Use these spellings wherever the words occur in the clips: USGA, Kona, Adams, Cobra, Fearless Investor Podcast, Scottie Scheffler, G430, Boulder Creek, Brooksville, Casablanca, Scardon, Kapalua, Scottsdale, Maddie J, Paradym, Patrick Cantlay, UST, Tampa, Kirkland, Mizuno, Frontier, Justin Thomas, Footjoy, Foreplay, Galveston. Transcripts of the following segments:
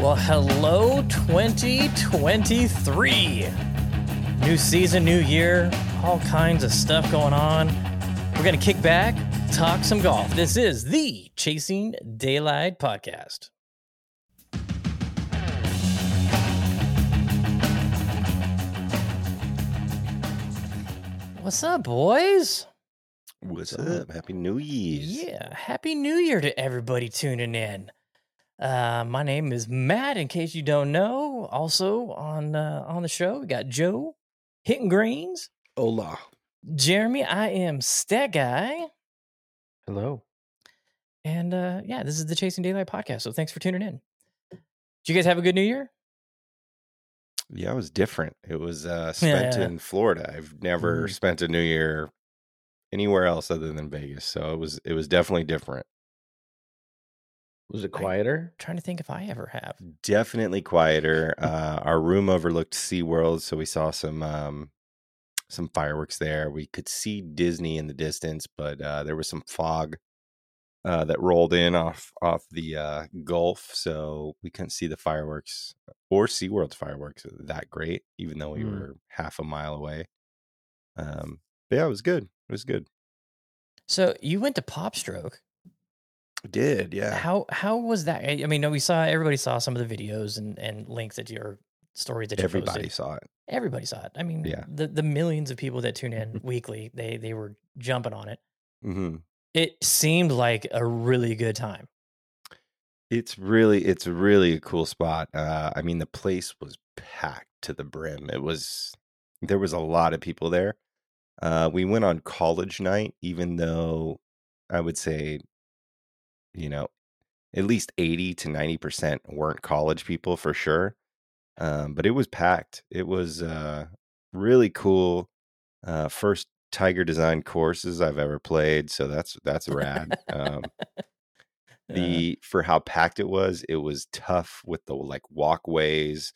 Well, hello 2023. New season, new year, all kinds of stuff going on. We're going to kick back, talk some golf. This is the Chasing Daylight Podcast. What's up, boys? What's up? Happy New Year. Yeah, Happy New Year to everybody tuning in. My name is Matt, in case you don't know. Also on the show, we got Joe, Hitting Greens. Hola. Jeremy, I am Stat Guy. Hello. And yeah, this is the Chasing Daylight Podcast, so thanks for tuning in. Did you guys have a good New Year? Yeah, it was different. It was spent in Florida. I've never spent a New Year anywhere else other than Vegas, so it was definitely different. Was it quieter? I'm trying to think if I ever have. Definitely quieter. Our room overlooked SeaWorld, so we saw some fireworks there. We could see Disney in the distance, but there was some fog that rolled in off the Gulf, so we couldn't see the fireworks or SeaWorld's fireworks that great, even though we were half a mile away. But yeah, it was good. It was good. So you went to Popstroke. Did, yeah. How was that? I mean, no, everybody saw some of the videos and links that your stories that you everybody posted. Saw it. Everybody saw it. I mean, yeah. The millions of people that tune in weekly, they were jumping on it. Mm-hmm. It seemed like a really good time. It's really a cool spot. I mean, the place was packed to the brim. There was a lot of people there. We went on college night, even though I would say, you know, at least 80 to 90% weren't college people for sure. But it was packed. It was really cool. First Tiger Design courses I've ever played. So that's rad. For how packed it was tough with the like walkways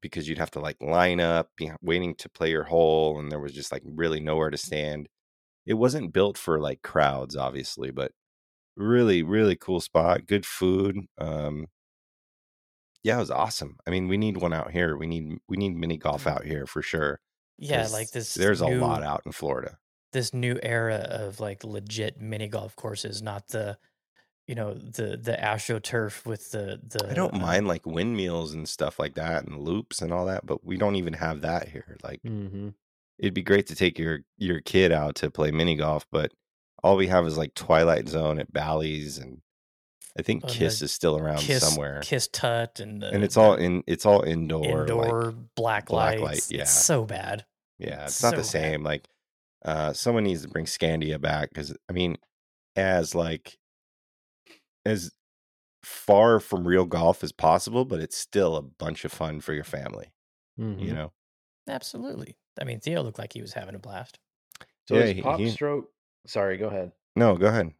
because you'd have to like line up waiting to play your hole. And there was just like really nowhere to stand. It wasn't built for like crowds, obviously, but really, really cool spot. Good food. Yeah, it was awesome. I mean, we need one out here. We need mini golf out here for sure. Yeah, like this. There's a lot out in Florida. This new era of like legit mini golf courses, not the AstroTurf with the. I don't mind like windmills and stuff like that and loops and all that, but we don't even have that here. Like, It'd be great to take your kid out to play mini golf, but all we have is like Twilight Zone at Bally's, and I think Kiss is still around somewhere. Kiss Tut, and it's all indoor like, black light. Yeah, it's so bad. Yeah, it's not so the same. Bad. Like, someone needs to bring Scandia back because I mean, as far from real golf as possible, but it's still a bunch of fun for your family. Mm-hmm. You know, absolutely. I mean, Theo looked like he was having a blast. So yeah, Popstroke. Sorry, go ahead. No, go ahead.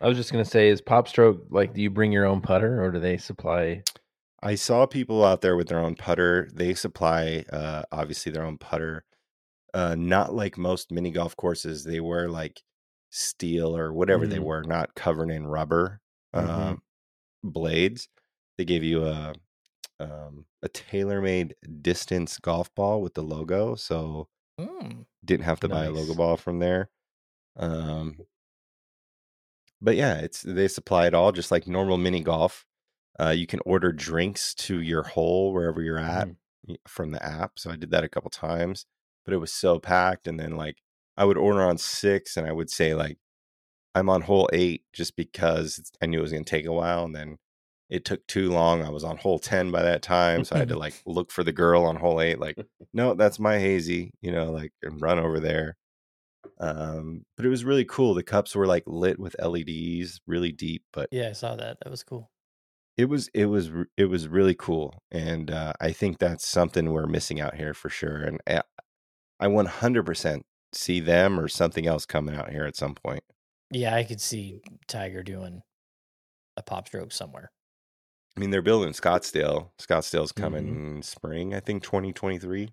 I was just going to say, is Popstroke, like, do you bring your own putter or do they supply? I saw people out there with their own putter. They supply, obviously, their own putter. Not like most mini golf courses. They were, like, steel or whatever they were, not covered in rubber blades. They gave you a TaylorMade distance golf ball with the logo, so didn't have to buy a logo ball from there. But yeah, they supply it all just like normal mini golf. You can order drinks to your hole wherever you're at from the app. So I did that a couple times, but it was so packed. And then like I would order on 6 and I would say like I'm on hole 8 just because I knew it was going to take a while. And then it took too long. I was on hole 10 by that time. So I had to like look for the girl on hole 8, like, no, that's my hazy, you know, like and run over there. But it was really cool. The cups were like lit with LEDs, really deep. But yeah, I saw that. That was cool. It was really cool, and I think that's something we're missing out here for sure. And I 100% see them or something else coming out here at some point. Yeah, I could see Tiger doing a Popstroke somewhere. I mean, they're building Scottsdale. Scottsdale's coming in spring, I think, 2023.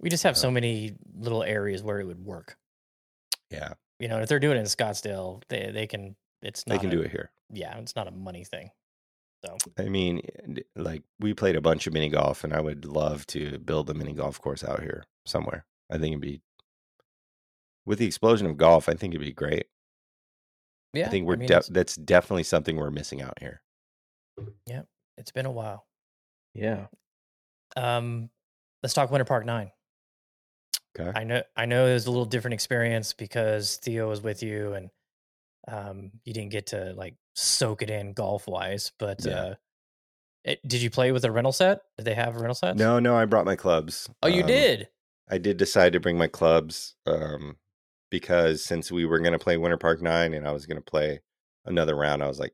We just have so many little areas where it would work. Yeah. You know, if they're doing it in Scottsdale, they can do it here. Yeah, it's not a money thing. So I mean, like, we played a bunch of mini golf, and I would love to build a mini golf course out here somewhere. I think it'd be, with the explosion of golf, I think it'd be great. Yeah, I think we're that's definitely something we're missing out here. Yeah, it's been a while. Yeah. Let's talk Winter Park Nine. Okay. I know it was a little different experience because Theo was with you, and you didn't get to like soak it in golf wise, but yeah. Did you play with a rental set? Did they have rental sets? No, I brought my clubs. Oh, you did? I did decide to bring my clubs because since we were going to play Winter Park Nine and I was going to play another round, I was like,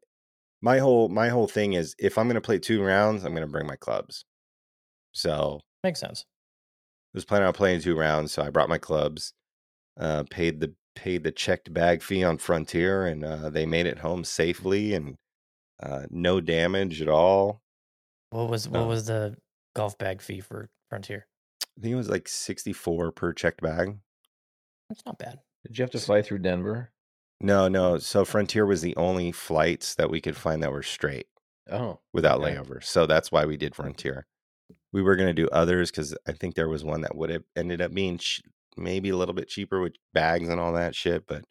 my whole thing is if I'm going to play two rounds, I'm going to bring my clubs. So makes sense. I was planning on playing two rounds, so I brought my clubs, paid the checked bag fee on Frontier, and they made it home safely and no damage at all. What was the golf bag fee for Frontier? I think it was like $64 per checked bag. That's not bad. Did you have to fly through Denver? No. So Frontier was the only flights that we could find that were straight. Oh, without layovers. So that's why we did Frontier. We were going to do others because I think there was one that would have ended up being maybe a little bit cheaper with bags and all that shit. But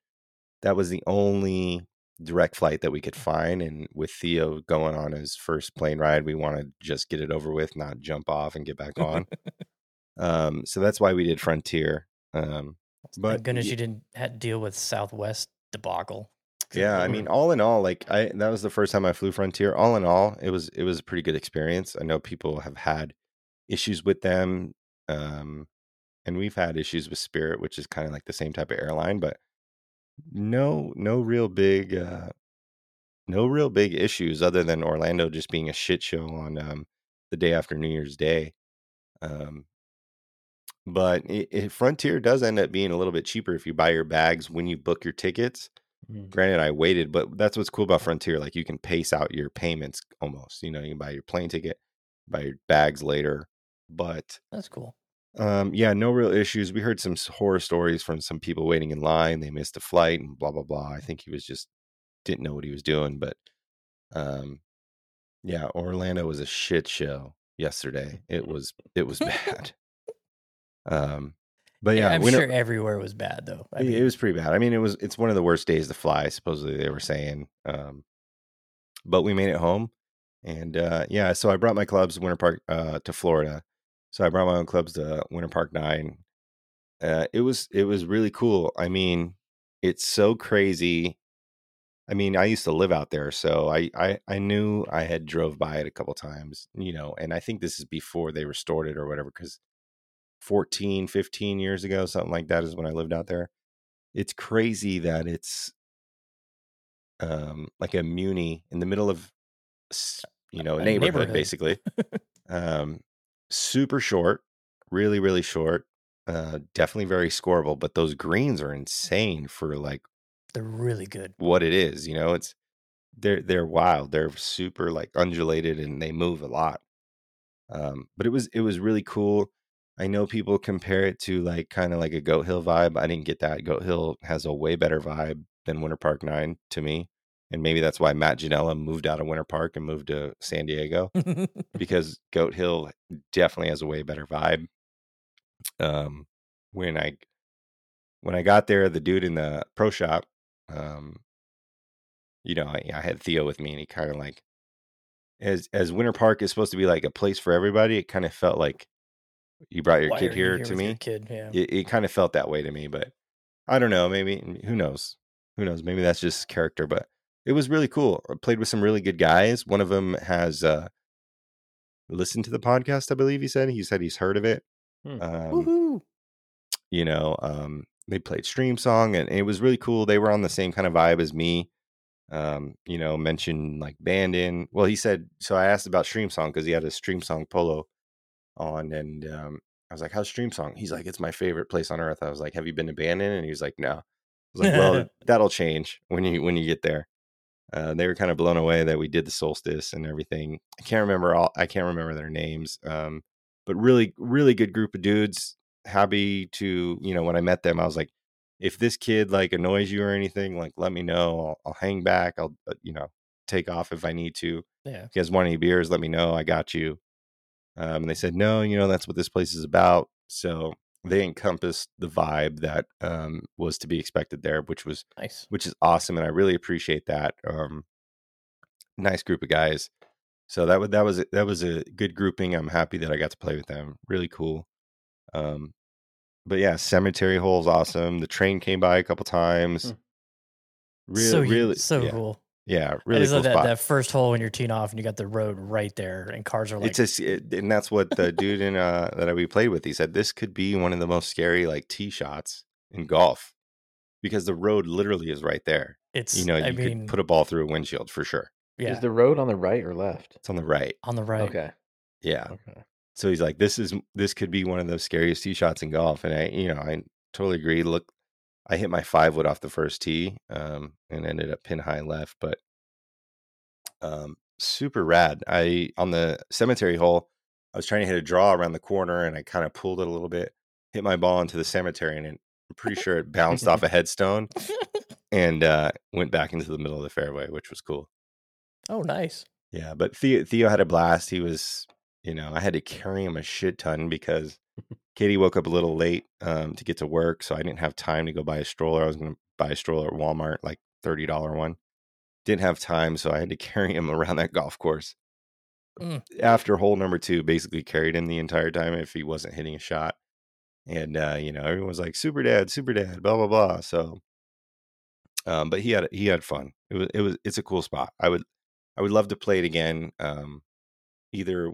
that was the only direct flight that we could find. And with Theo going on his first plane ride, we want to just get it over with, not jump off and get back on. So that's why we did Frontier. But thank goodness you didn't have to deal with Southwest debacle. Yeah, I mean, all in all, like that was the first time I flew Frontier. All in all, it was a pretty good experience. I know people have had issues with them, and we've had issues with Spirit, which is kind of like the same type of airline, but no real big issues other than Orlando just being a shit show on the day after New Year's Day. But Frontier does end up being a little bit cheaper if you buy your bags when you book your tickets. Granted, I waited, but that's what's cool about Frontier. Like, you can pace out your payments almost. You know, you can buy your plane ticket, buy your bags later. But that's cool. Yeah, no real issues. We heard some horror stories from some people waiting in line. They missed a flight and blah, blah, blah. I think he was just didn't know what he was doing. But yeah, Orlando was a shit show yesterday. It was bad. But yeah, I'm sure everywhere was bad though. I mean, it was pretty bad. I mean, it's one of the worst days to fly, supposedly they were saying. But we made it home, and yeah. So I brought my clubs to Winter Park to Florida. So I brought my own clubs to Winter Park Nine. It was really cool. I mean, it's so crazy. I mean, I used to live out there, so I knew I had drove by it a couple times, you know. And I think this is before they restored it or whatever, because 14, 15 years ago, something like that is when I lived out there. It's crazy that it's like a muni in the middle of, you know, a neighborhood. Basically. Super short, really, really short. Definitely very scoreable, but those greens are insane for like, they're really good. What it is, you know, they're wild. They're super like undulated and they move a lot. But it was really cool. I know people compare it to like kind of like a Goat Hill vibe. I didn't get that. Goat Hill has a way better vibe than Winter Park Nine to me. And maybe that's why Matt Janella moved out of Winter Park and moved to San Diego, because Goat Hill definitely has a way better vibe. When I got there, the dude in the pro shop, you know, I had Theo with me, and he kind of like, as Winter Park is supposed to be like a place for everybody, it kind of felt like, you brought your kid here to me. Kid, yeah. It kind of felt that way to me, but I don't know. Maybe who knows? Maybe that's just character, but it was really cool. I played with some really good guys. One of them has listened to the podcast. I believe he said he's heard of it. Woohoo! You know, they played Stream Song, and it was really cool. They were on the same kind of vibe as me. You know, mentioned like Bandon. Well, he said, so I asked about Stream Song because he had a Stream Song polo on, and I was like, how's Stream Song? He's like, it's my favorite place on earth. I was like, have you been to Bandon? And he was like, no. I was like, well, that'll change when you get there. They were kind of blown away that we did the solstice and everything. I can't remember their names, but really, really good group of dudes. Happy to, you know, when I met them, I was like, if this kid like annoys you or anything, like let me know. I'll hang back. I'll, you know, take off if I need to. Yeah. If you guys want any beers, let me know. I got you. And they said, no, you know, that's what this place is about. So they encompassed the vibe that was to be expected there, which was nice, which is awesome. And I really appreciate that. Nice group of guys. So that was a good grouping. I'm happy that I got to play with them. Really cool. But yeah, cemetery hole is awesome. The train came by a couple times. Really, so cool. Yeah, really cool spot. That first hole when you're teeing off and you got the road right there and cars are like... and that's what the dude in that we played with, he said, this could be one of the most scary like tee shots in golf because the road literally is right there. It's, you know, you could put a ball through a windshield for sure. Yeah. Is the road on the right or left? It's on the right. On the right. Okay. Yeah. Okay. So he's like, this could be one of the scariest tee shots in golf. And I totally agree. Look, I hit my 5-wood off the first tee and ended up pin high left, but super rad. On the cemetery hole, I was trying to hit a draw around the corner and I kind of pulled it a little bit, hit my ball into the cemetery, and I'm pretty sure it bounced off a headstone and went back into the middle of the fairway, which was cool. Oh, nice. Yeah, but Theo had a blast. He was, I had to carry him a shit ton because Katie woke up a little late to get to work, so I didn't have time to go buy a stroller. I was going to buy a stroller at Walmart, like $30 one. Didn't have time, so I had to carry him around that golf course. After hole number 2, basically carried him the entire time if he wasn't hitting a shot. And, everyone was like, super dad, blah, blah, blah. So, but he had fun. It's a cool spot. I would love to play it again. Either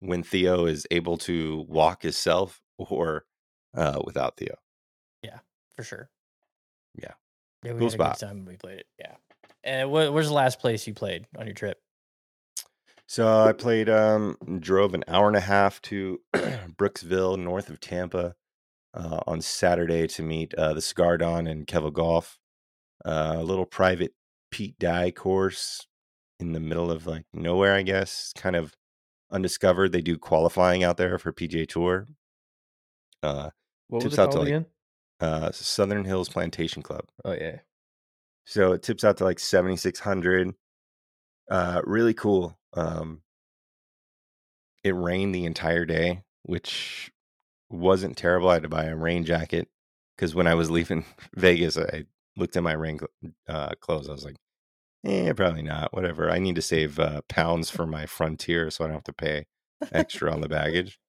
when Theo is able to walk himself or without Theo. Yeah, for sure. Yeah. Yeah, we cool had spot. A good time when we played it. Yeah. And where's the last place you played on your trip? So I played, drove an hour and a half to Brooksville, north of Tampa, on Saturday to meet the Scardon and Keville Golf, a little private Pete Dye course in the middle of like nowhere, I guess, kind of undiscovered. They do qualifying out there for PGA Tour. What was it called again? Southern Hills Plantation Club. Oh yeah. So it tips out to like 7,600. Really cool. It rained the entire day, which wasn't terrible. I had to buy a rain jacket because when I was leaving Vegas, I looked at my rain clothes. I was like, probably not. Whatever. I need to save pounds for my Frontier so I don't have to pay extra on the baggage.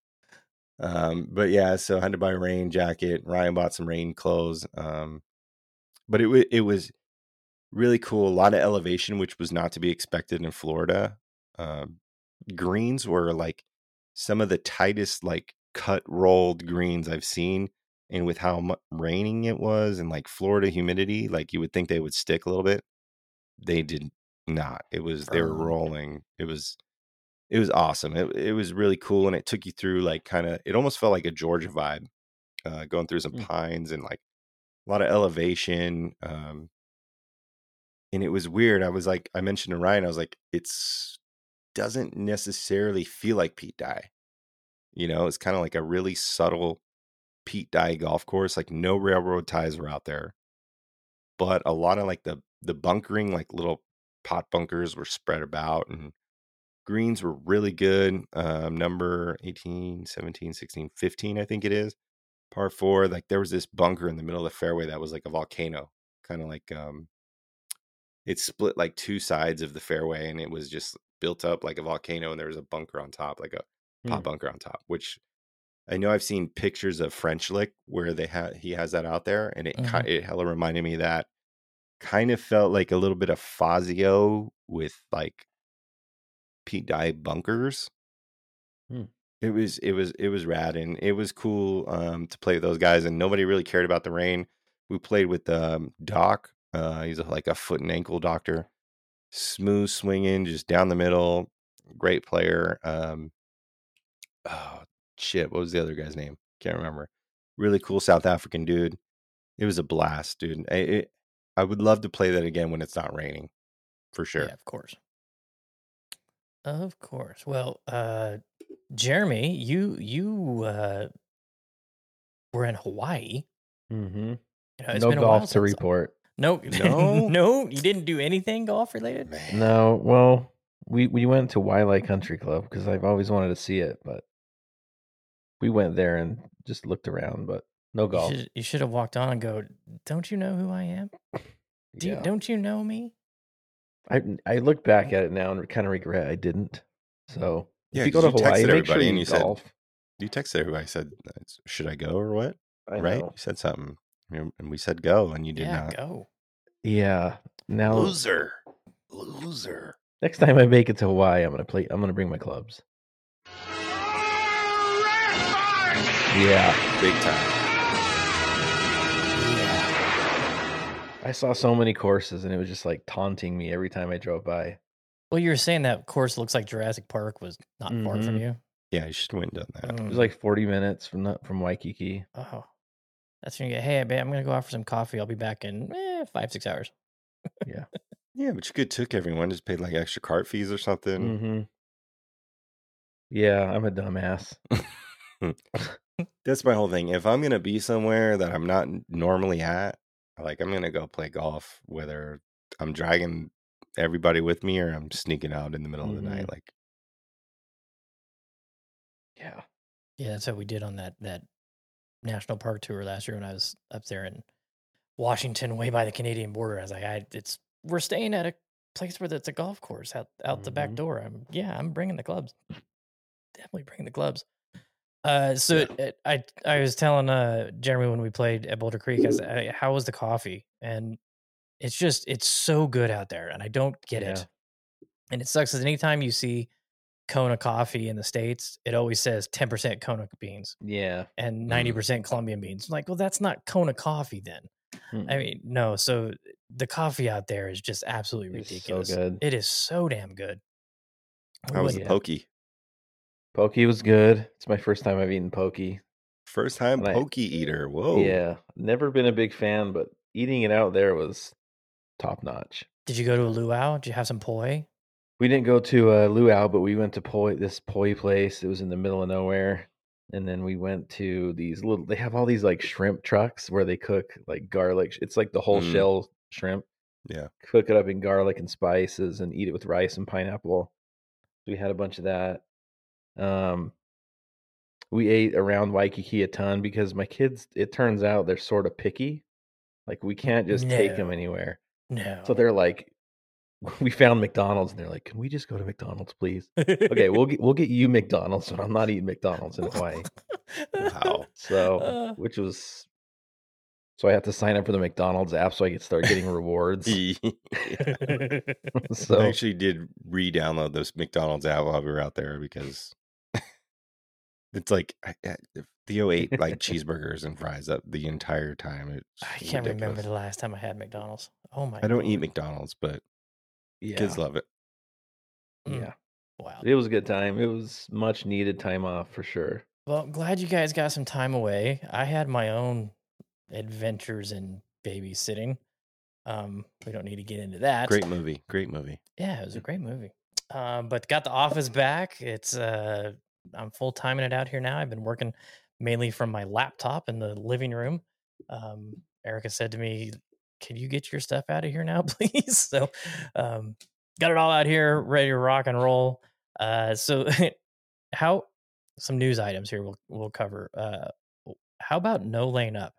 But yeah, so I had to buy a rain jacket. Ryan bought some rain clothes. But it was really cool. A lot of elevation, which was not to be expected in Florida. Greens were like some of the tightest, like cut rolled greens I've seen. And with how raining it was and like Florida humidity, like you would think they would stick a little bit. They did not. They were rolling. It was awesome. It was really cool. And it took you through like kind of, it almost felt like a Georgia vibe, going through some pines and like a lot of elevation. And it was weird. I was like, I mentioned to Ryan, I was like, it doesn't necessarily feel like Pete Dye. It's kind of like a really subtle Pete Dye golf course. Like no railroad ties were out there, but a lot of like the bunkering, like little pot bunkers were spread about, and greens were really good. Number 18, 17, 16, 15, I think it is. Par 4, like there was this bunker in the middle of the fairway that was like a volcano, kind of like it split like two sides of the fairway, and it was just built up like a volcano, and there was a bunker on top, like a pot bunker on top, which I know I've seen pictures of French Lick where he has that out there, and it hella reminded me of that. Kind of felt like a little bit of Fazio with like Pete Dye bunkers. It was rad, and it was cool to play with those guys, and nobody really cared about the rain. We played with Doc. He's like a foot and ankle doctor. Smooth swinging, just down the middle. Great player. What was the other guy's name? Can't remember. Really cool South African dude. It was a blast, dude. I would love to play that again when it's not raining, for sure. Yeah, of course. Of course. Well, Jeremy, you were in Hawaii. Mm-hmm. It's no been a golf while to report. No, no, you didn't do anything golf related? Man. No, well, we went to Wiley Country Club because I've always wanted to see it, but we went there and just looked around, but no golf. You should have walked on and go, don't you know who I am? Don't you know me? I look back at it now and kind of regret I didn't. So yeah, if you go to Hawaii, make sure you golf. You texted everybody, said, should I go or what? Right? You said something. And we said go, and you did not go. Yeah. Now loser. Next time I make it to Hawaii, I'm gonna bring my clubs. Yeah, big time. Yeah. I saw so many courses, and it was just like taunting me every time I drove by. Well, you were saying that course looks like Jurassic Park was not far from you. Yeah, you should have went and done that. It was like 40 minutes from Waikiki. Oh. That's when you get, hey, babe, I'm going to go out for some coffee. I'll be back in 5-6 hours. Yeah. Yeah, but you could took everyone, just paid like extra cart fees or something. Mm-hmm. Yeah, I'm a dumbass. That's my whole thing. If I'm going to be somewhere that I'm not normally at, like I'm going to go play golf, whether I'm dragging everybody with me or I'm sneaking out in the middle of the night. Like, yeah. Yeah, that's what we did on that national park tour last year when I was up there in Washington, way by the Canadian border. I was like, we're staying at a place where it's a golf course out the back door. I'm bringing the clubs. Definitely bringing the clubs. I was telling Jeremy when we played at Boulder Creek, I said, how was the coffee? And it's so good out there, and I don't get it. And it sucks because anytime you see Kona coffee in the States, it always says 10% Kona beans. Yeah. And 90% Colombian beans. I'm like, well, that's not Kona coffee then. I mean, no. So the coffee out there is just absolutely ridiculous. So good. It is so damn good. How was the pokey? Pokey was good. It's my first time I've eaten pokey. First time pokey eater. Whoa. Yeah. Never been a big fan, but eating it out there was top notch. Did you go to a luau? Did you have some poi? We didn't go to luau, but we went to this poi place. It was in the middle of nowhere. And then we went to they have all these like shrimp trucks where they cook like garlic. It's like the whole shell shrimp. Yeah. Cook it up in garlic and spices and eat it with rice and pineapple. We had a bunch of that. We ate around Waikiki a ton because my kids, it turns out they're sort of picky. Like we can't just take them anywhere. No. So they're like, we found McDonald's and they're like, can we just go to McDonald's, please? Okay, we'll get you McDonald's, but I'm not eating McDonald's in Hawaii. Wow. So, I have to sign up for the McDonald's app so I can start getting rewards. So I actually did re-download this McDonald's app while we were out there because it's like Theo ate like cheeseburgers and fries up the entire time. I can't remember the last time I had McDonald's. Oh my God. I don't eat McDonald's, but yeah. Kids love it. Yeah. Wow. It was a good time. It was much needed time off for sure. Well, I'm glad you guys got some time away. I had my own adventures in babysitting. We don't need to get into that. Great movie. Yeah, it was a great movie. But got the office back. It's I'm full-timing it out here now. I've been working mainly from my laptop in the living room. Erica said to me, can you get your stuff out of here now, please? So, got it all out here, ready to rock and roll. Some news items here we'll cover. How about No Laying Up?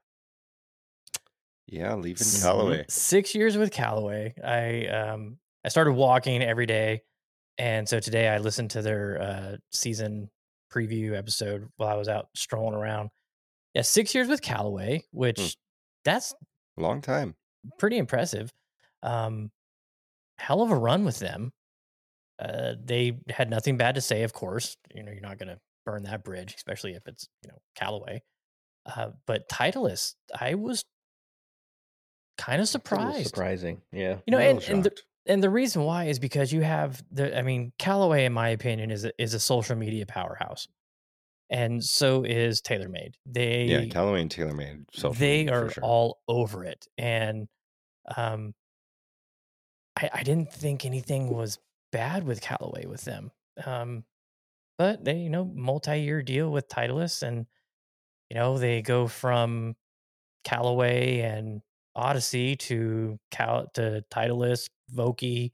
Yeah, leaving Callaway. 6 years with Callaway. I started walking every day, and so today I listened to their season preview episode while I was out strolling around. Yeah, 6 years with Callaway, which that's a long time. Pretty impressive. Hell of a run with them. They had nothing bad to say, of course. You know, you're not going to burn that bridge, especially if it's, Callaway. But Titleist, I was kind of surprised. Surprising, yeah. And the reason why is because you have Callaway, in my opinion, is a social media powerhouse. And so is TaylorMade. Callaway and TaylorMade. So they are all over it. And I didn't think anything was bad with Callaway with them. But they, multi-year deal with Titleist, and they go from Callaway and Odyssey to Titleist, Vokey,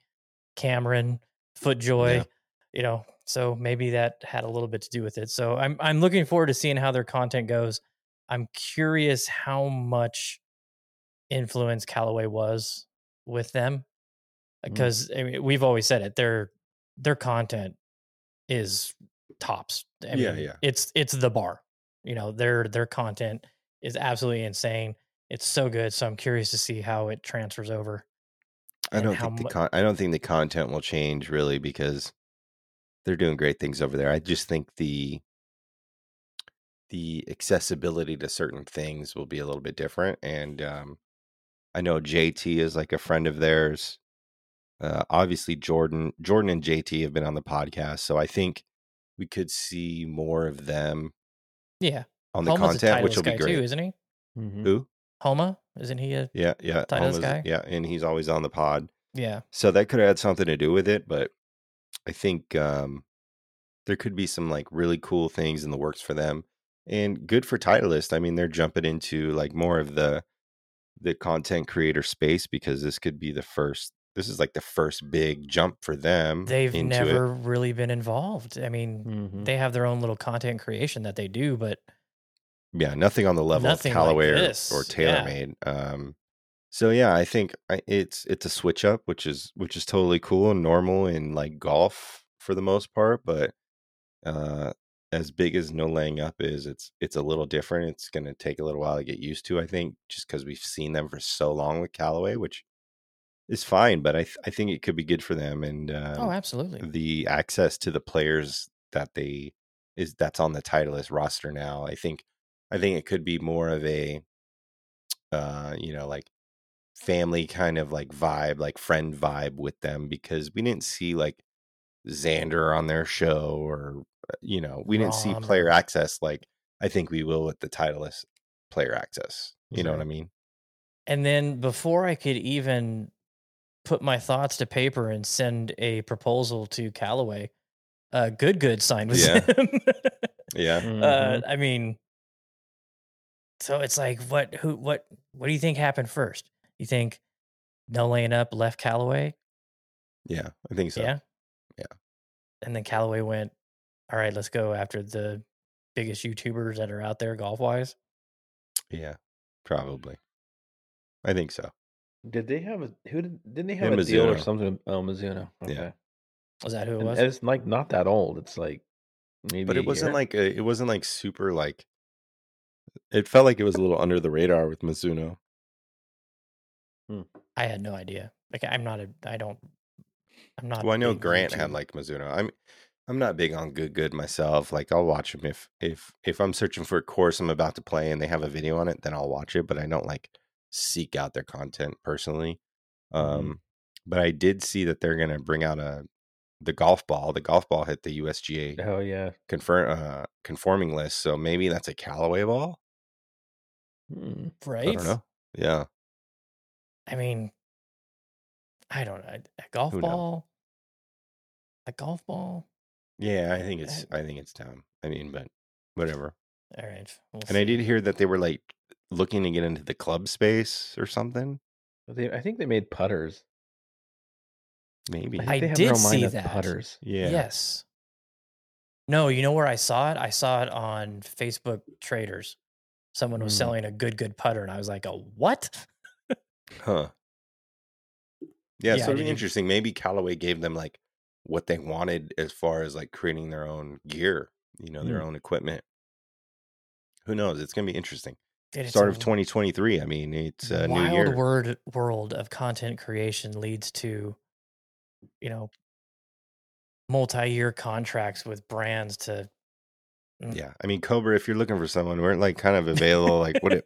Cameron, Footjoy, you know, so maybe that had a little bit to do with it. So I'm looking forward to seeing how their content goes. I'm curious how much influence Callaway was with them, because I mean, we've always said it, their content is tops. I mean, it's the bar, you know, their content is absolutely insane. It's so good. So I'm curious to see how it transfers over. I don't think the content will change really, because they're doing great things over there. I just think the accessibility to certain things will be a little bit different. And I know JT is like a friend of theirs. Obviously, Jordan and JT have been on the podcast, so I think we could see more of them. Yeah, on the Homa's content, which will be great, too, isn't he? Mm-hmm. Who? Homa, isn't he a Titleist guy? Yeah, and he's always on the pod. Yeah, so that could have had something to do with it, but I think there could be some like really cool things in the works for them, and good for Titleist. I mean, they're jumping into like more of the content creator space, because this could be the first. This is like the first big jump for them. They've never really been involved. I mean, they have their own little content creation that they do, but yeah, nothing on the level of Callaway like or TaylorMade. Yeah. So yeah, I think it's a switch up, which is totally cool and normal in like golf for the most part. But as big as No Laying Up is, it's a little different. It's going to take a little while to get used to, I think, just because we've seen them for so long with Callaway, which is fine, but I think it could be good for them, and absolutely, the access to the players that's on the Titleist roster now. I think it could be more of a you know, like family kind of like vibe, like friend vibe with them, because we didn't see like Xander on their show, or you know, we didn't see player access like I think we will with the Titleist player access. You know what I mean? And then before I could even put my thoughts to paper and send a proposal to Callaway, Good Good signed with him. I mean, so it's like, what do you think happened first? You think No Laying Up left Callaway? Yeah, I think so. Yeah. And then Callaway went, all right, let's go after the biggest YouTubers that are out there golf wise. Yeah, probably. I think so. Did they have a Mizuno deal or something? Oh, Mizuno. Okay. Yeah. Was that who it was? And it's like not that old. It's like maybe. But it wasn't like super like. It felt like it was a little under the radar with Mizuno. I had no idea. Like I'm not. Well, I know Grant had like Mizuno. I'm not big on Good myself. Like I'll watch them if I'm searching for a course I'm about to play and they have a video on it, then I'll watch it. But I don't like seek out their content personally. But I did see that they're going to bring out the golf ball. The golf ball hit the USGA conforming list, so maybe that's a Callaway ball, right? I don't know. Yeah, I mean, I don't know. A golf ball. Yeah, I think it's time. I mean, but whatever. All right. We'll see. I did hear that they were like looking to get into the club space or something. I think they made putters. Maybe. I did see that. Putters. Yeah. Yes. No, you know where I saw it? I saw it on Facebook Traders. Someone was selling a good putter, and I was like, "Oh, what?" Huh. Yeah, so it'd be interesting. Maybe Callaway gave them like what they wanted as far as like creating their own gear, you know, their own equipment. Who knows? It's going to be interesting. Start of 2023. I mean, it's a new year. Wild world of content creation leads to, you know, multi-year contracts with brands to. Yeah, I mean, Cobra. If you're looking for someone, we're like kind of available. Like what?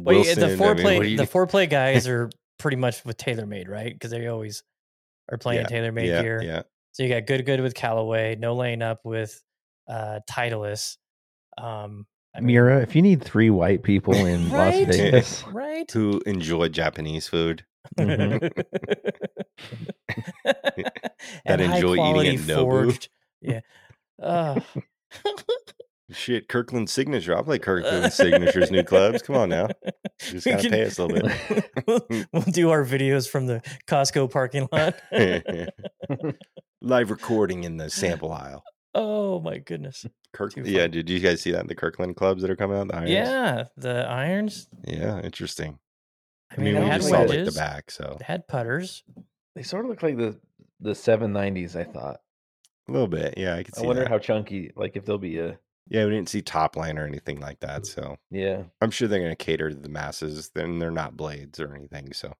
Wilson, the Foreplay. I mean, the Foreplay guys are pretty much with TaylorMade, right? Because they always are playing TaylorMade gear. Yeah. So you got Good with Callaway, No Laying Up with Titleist. I mean, Mira, if you need three white people in Las Vegas who enjoy Japanese food, that enjoy eating it in Nobu. Yeah. Shit, Kirkland's Signature. I'll play Kirkland's Signature's new clubs. Come on now. You just got to pay us a little bit. We'll do our videos from the Costco parking lot. Live recording in the sample aisle. Oh, my goodness. Kirkland. Yeah, did you guys see that in the Kirkland clubs that are coming out? The irons? Yeah, the irons. Yeah, interesting. I mean we just saw like the back. So. They had putters. They sort of look like the 790s, I thought. A little bit, yeah. I could see I wonder how chunky, like if there'll be a... Yeah, we didn't see top line or anything like that, so yeah, I'm sure they're going to cater to the masses. Then they're not blades or anything, so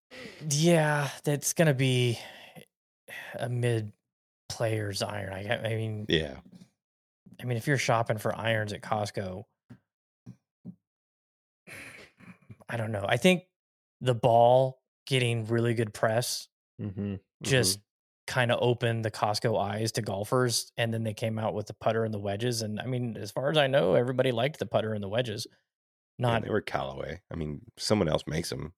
yeah, that's going to be a mid player's iron. I mean, yeah, I mean if you're shopping for irons at Costco, I don't know. I think the ball getting really good press just kind of opened the Costco eyes to golfers, and then they came out with the putter and the wedges. And I mean, as far as I know, everybody liked the putter and the wedges. Not they were Callaway. I mean, someone else makes them.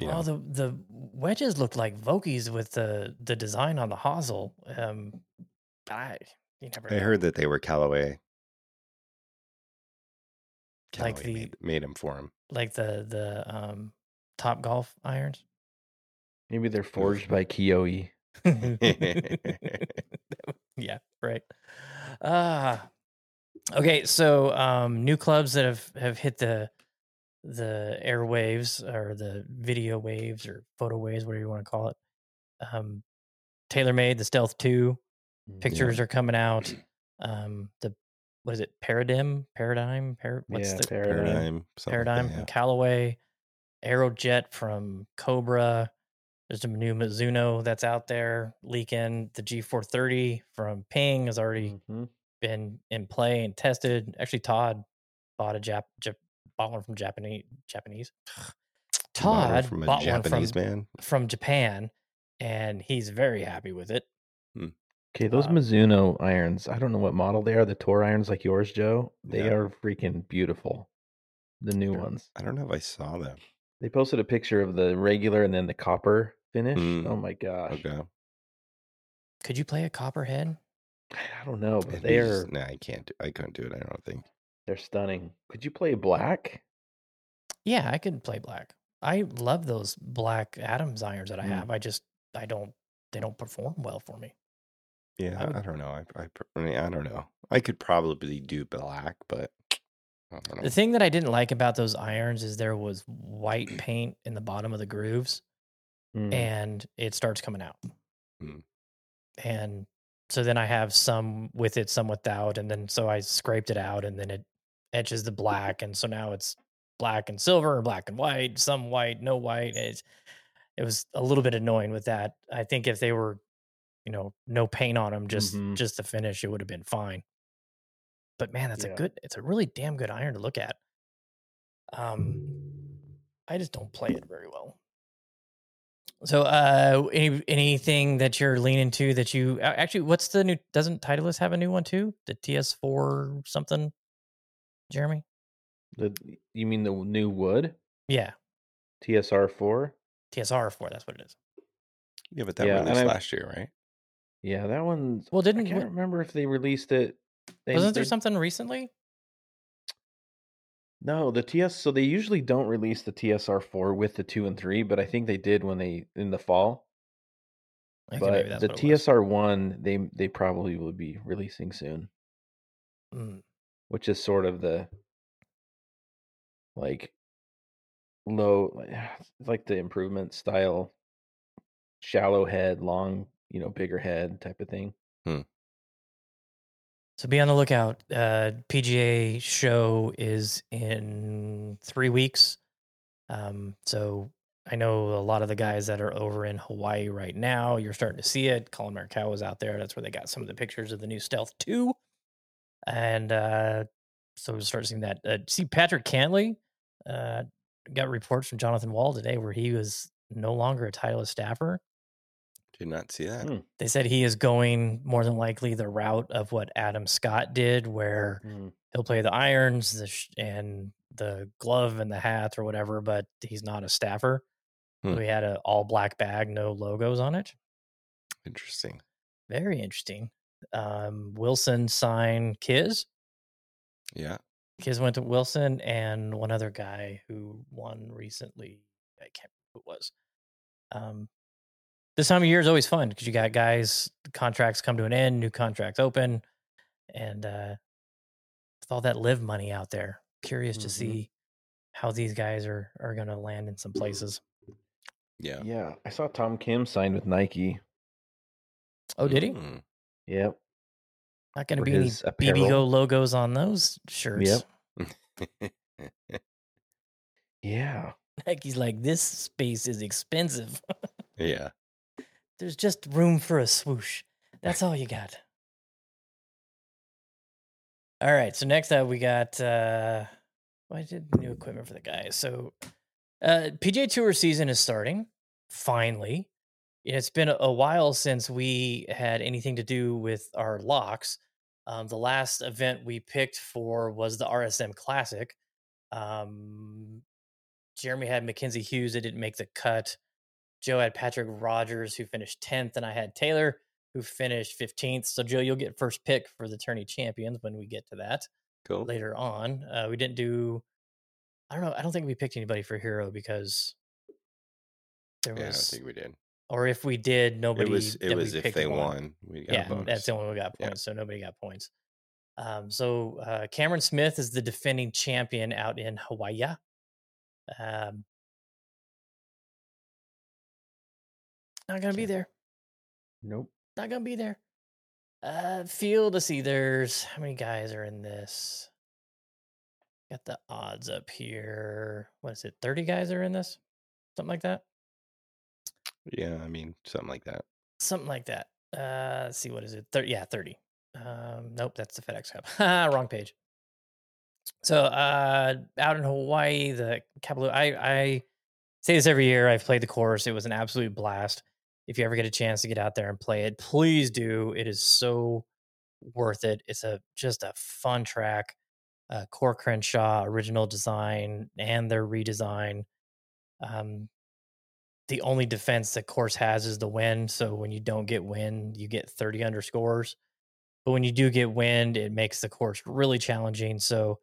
Well, the wedges looked like Vokies with the design on the hosel. I heard that they were Callaway. Like the made them for him. Like the Top Golf irons. Maybe they're forged by Kyoei. Yeah, right. Okay, so new clubs that have hit the airwaves or the video waves or photo waves, whatever you want to call it. TaylorMade, the Stealth 2 pictures are coming out. The what is it? Paradym? Paradym? Paradym from Callaway, Aerojet from Cobra. There's a new Mizuno that's out there leaking. The G430 from Ping has already been in play and tested. Actually, Todd bought bought one from Japanese. Todd bought Japanese one from Japan, and he's very happy with it. Okay, those Mizuno irons, I don't know what model they are. The tour irons like yours, Joe, they are freaking beautiful. The new ones. I don't know if I saw them. They posted a picture of the regular and then the copper finish. Oh my gosh. Okay. Could you play a copperhead? I don't know, but they are. No, I can't. I couldn't do it. I don't think. They're stunning. Could you play black? Yeah, I could play black. I love those black Adams irons that I have. They don't perform well for me. Yeah, I don't know. I don't know. I could probably do black, but. The thing that I didn't like about those irons is there was white paint in the bottom of the grooves and it starts coming out. And so then I have some with it, some without. And then so I scraped it out and then it etches the black. And so now it's black and silver, black and white, some white, no white. It was a little bit annoying with that. I think if they were, no paint on them, just the finish, it would have been fine. But man, that's a good, it's a really damn good iron to look at. I just don't play it very well. So, anything that you're leaning to that you actually, what's the new, doesn't Titleist have a new one too? The TS4 something, Jeremy? You mean the new wood? Yeah. TSR4? TSR4, that's what it is. Yeah, but that released last year, right? Yeah, that one. Well, I can't remember if they released it. Wasn't there something recently? No, so they usually don't release the TSR4 with the 2 and 3, but I think they did in the fall. But the TSR1, they probably will be releasing soon, which is sort of the low, like the improvement style, shallow head, long, bigger head type of thing. So be on the lookout. PGA show is in 3 weeks. So I know a lot of the guys that are over in Hawaii right now, you're starting to see it. Colin Morikawa was out there. That's where they got some of the pictures of the new Stealth 2. And so we'll start seeing that. See, Patrick Cantlay got reports from Jonathan Wall today where he was no longer a Titleist staffer. Did not see that. They said he is going more than likely the route of what Adam Scott did, where he'll play the irons and the glove and the hat or whatever, but he's not a staffer. So he had an all black bag, no logos on it. Interesting. Very interesting. Wilson signed Kiz Yeah. Kids went to Wilson and one other guy who won recently. I can't remember who it was. This time of year is always fun because you got guys, contracts come to an end, new contracts open. And with all that live money out there, curious to see how these guys are going to land in some places. Yeah. Yeah. I saw Tom Kim sign with Nike. Oh, did he? Mm. Yep. Not going to be any BBGO logos on those shirts. Yep. Yeah. Nike's like, this space is expensive. Yeah. There's just room for a swoosh. That's all you got. All right. So next up, we got, well, I did new equipment for the guys. So PGA Tour season is starting, finally. It's been a while since we had anything to do with our locks. The last event we picked for was the RSM Classic. Jeremy had Mackenzie Hughes that didn't make the cut. Joe had Patrick Rogers, who finished 10th, and I had Taylor, who finished 15th. So, Joe, you'll get first pick for the Tourney Champions when we get to that. Cool. Later on. We didn't do... I don't know. I don't think we picked anybody for Hero because there was... Yeah, I don't think we did. Or if we did, nobody... It was if they won. We got a bonus. That's the one we got points, so nobody got points. So Cameron Smith is the defending champion out in Hawaii. Not going to be there. Nope. Not going to be there. Field, let's see, there's... How many guys are in this? Got the odds up here. What is it, 30 guys are in this? Something like that? Yeah, I mean, something like that. Something like that. Let's see, what is it? 30. Nope, that's the FedEx Cup. Wrong page. So out in Hawaii, the Kapalua, I say this every year. I've played the course. It was an absolute blast. If you ever get a chance to get out there and play it, please do. It is so worth it. It's just a fun track. Core Crenshaw, original design, and their redesign. The only defense the course has is the wind. So when you don't get wind, you get 30 underscores. But when you do get wind, it makes the course really challenging. So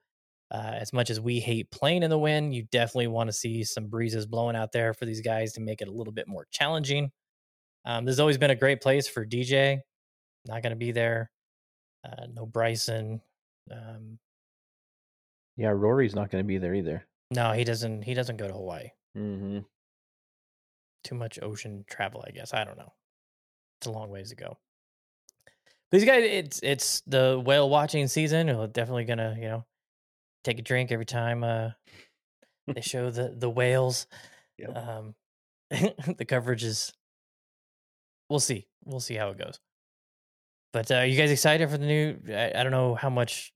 as much as we hate playing in the wind, you definitely want to see some breezes blowing out there for these guys to make it a little bit more challenging. There's always been a great place for DJ. Not going to be there. No Bryson. Yeah, Rory's not going to be there either. No, he doesn't go to Hawaii. Mm-hmm. Too much ocean travel, I guess. I don't know. It's a long ways to go. But these guys, it's the whale watching season. We're definitely gonna, take a drink every time they show the whales. Yep. The coverage is. We'll see how it goes. But are you guys excited for the new? I don't know how much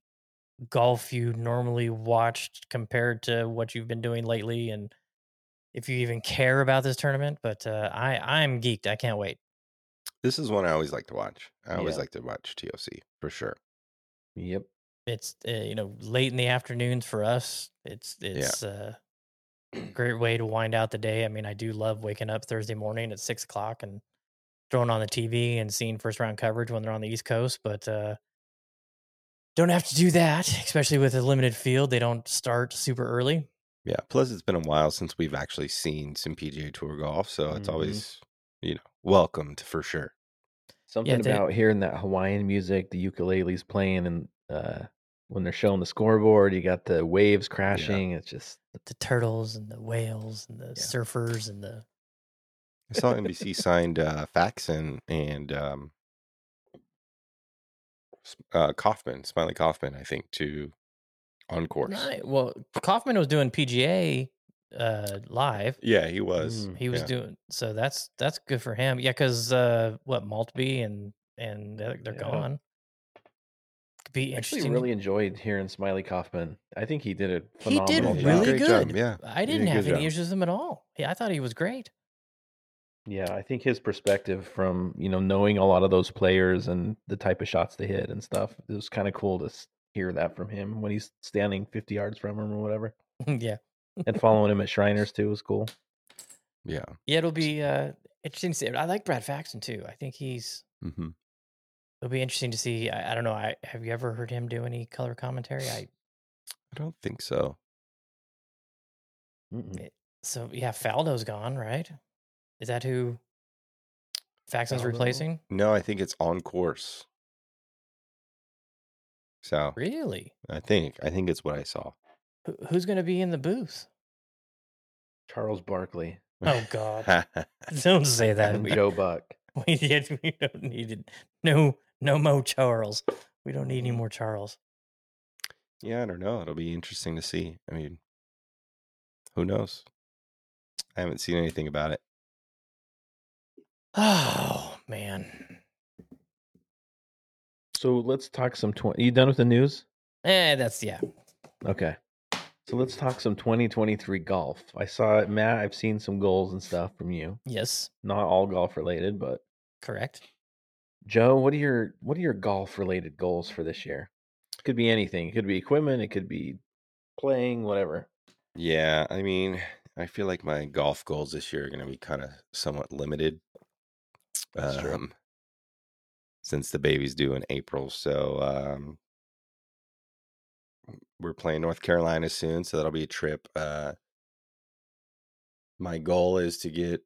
golf you normally watched compared to what you've been doing lately, and if you even care about this tournament, but I'm geeked. I can't wait. This is one I always like to watch. I always like to watch TOC for sure. Yep. It's, late in the afternoons for us. It's a great way to wind out the day. I mean, I do love waking up Thursday morning at 6:00 and throwing on the TV and seeing first round coverage when they're on the East Coast, but don't have to do that, especially with a limited field. They don't start super early. Yeah, plus it's been a while since we've actually seen some PGA Tour golf, so it's always, welcomed for sure. Something about hearing that Hawaiian music, the ukulele's playing, and when they're showing the scoreboard, you got the waves crashing. Yeah. It's just... The turtles and the whales and the surfers and the... I saw NBC signed Faxon and Smiley Kaufman, I think, too. On course. Right. Well, Kaufman was doing PGA live. Yeah, he was. Doing so. That's good for him. Yeah, because Maltby and they're gone. Could be interesting. I actually really enjoyed hearing Smiley Kaufman. I think he did a phenomenal job. He did really good. Job, yeah, I didn't have any issues with him at all. Yeah, I thought he was great. Yeah, I think his perspective from knowing a lot of those players and the type of shots they hit and stuff, it was kind of cool to hear that from him when he's standing 50 yards from him or whatever. Yeah. And following him at Shriners too was cool. Yeah. Yeah, it'll be interesting to see. I like Brad Faxon too. I think he's it'll be interesting to see. I don't know. Have you ever heard him do any color commentary? I I don't think so. Mm-mm. So, yeah, Faldo's gone, right? Is that who Faxon's replacing? No, I think it's On Course. So really? I think it's what I saw. Who's going to be in the booth? Charles Barkley. Oh, God. Don't say that. We don't buck. We don't need it. No more Charles. We don't need any more Charles. Yeah, I don't know. It'll be interesting to see. I mean, who knows? I haven't seen anything about it. Oh, man. So let's talk some... you done with the news? Yeah. Okay. So let's talk some 2023 golf. I saw it, Matt. I've seen some goals and stuff from you. Yes. Not all golf related, but correct. Joe, what are your golf related goals for this year? It could be anything. It could be equipment. It could be playing, whatever. Yeah, I mean, I feel like my golf goals this year are going to be kind of somewhat limited. That's true. Since the baby's due in April, so we're playing North Carolina soon, so that'll be a trip. My goal is to get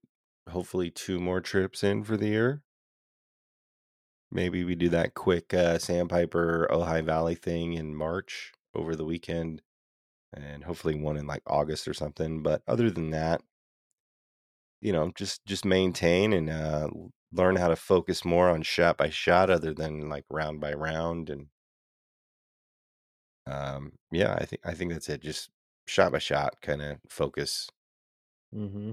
hopefully 2 more trips in for the year. Maybe we do that quick Sandpiper Ojai Valley thing in March over the weekend, and hopefully one in like August or something. But other than that, you know, just maintain and learn how to focus more on shot by shot other than like round by round. And yeah, I think that's it. Just shot by shot kind of focus. Mm-hmm.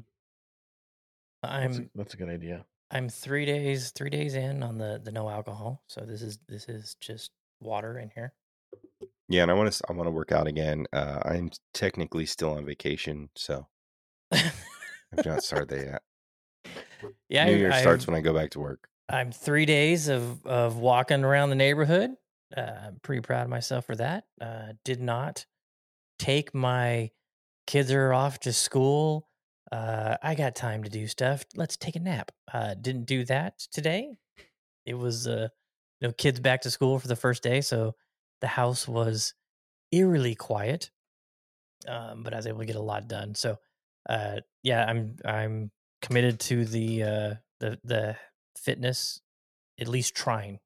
That's a good idea. I'm three days in on the no alcohol. So this is just water in here. Yeah. And I want to work out again. I'm technically still on vacation, so I've not started that yet. Yeah. New Year starts when I go back to work. I'm 3 days of walking around the neighborhood. I'm pretty proud of myself for that. Did not take my kids are off to school. I got time to do stuff. Let's take a nap. Didn't do that today. It was kids back to school for the first day, so the house was eerily quiet. But I was able to get a lot done. So yeah, I'm committed to the fitness, at least trying.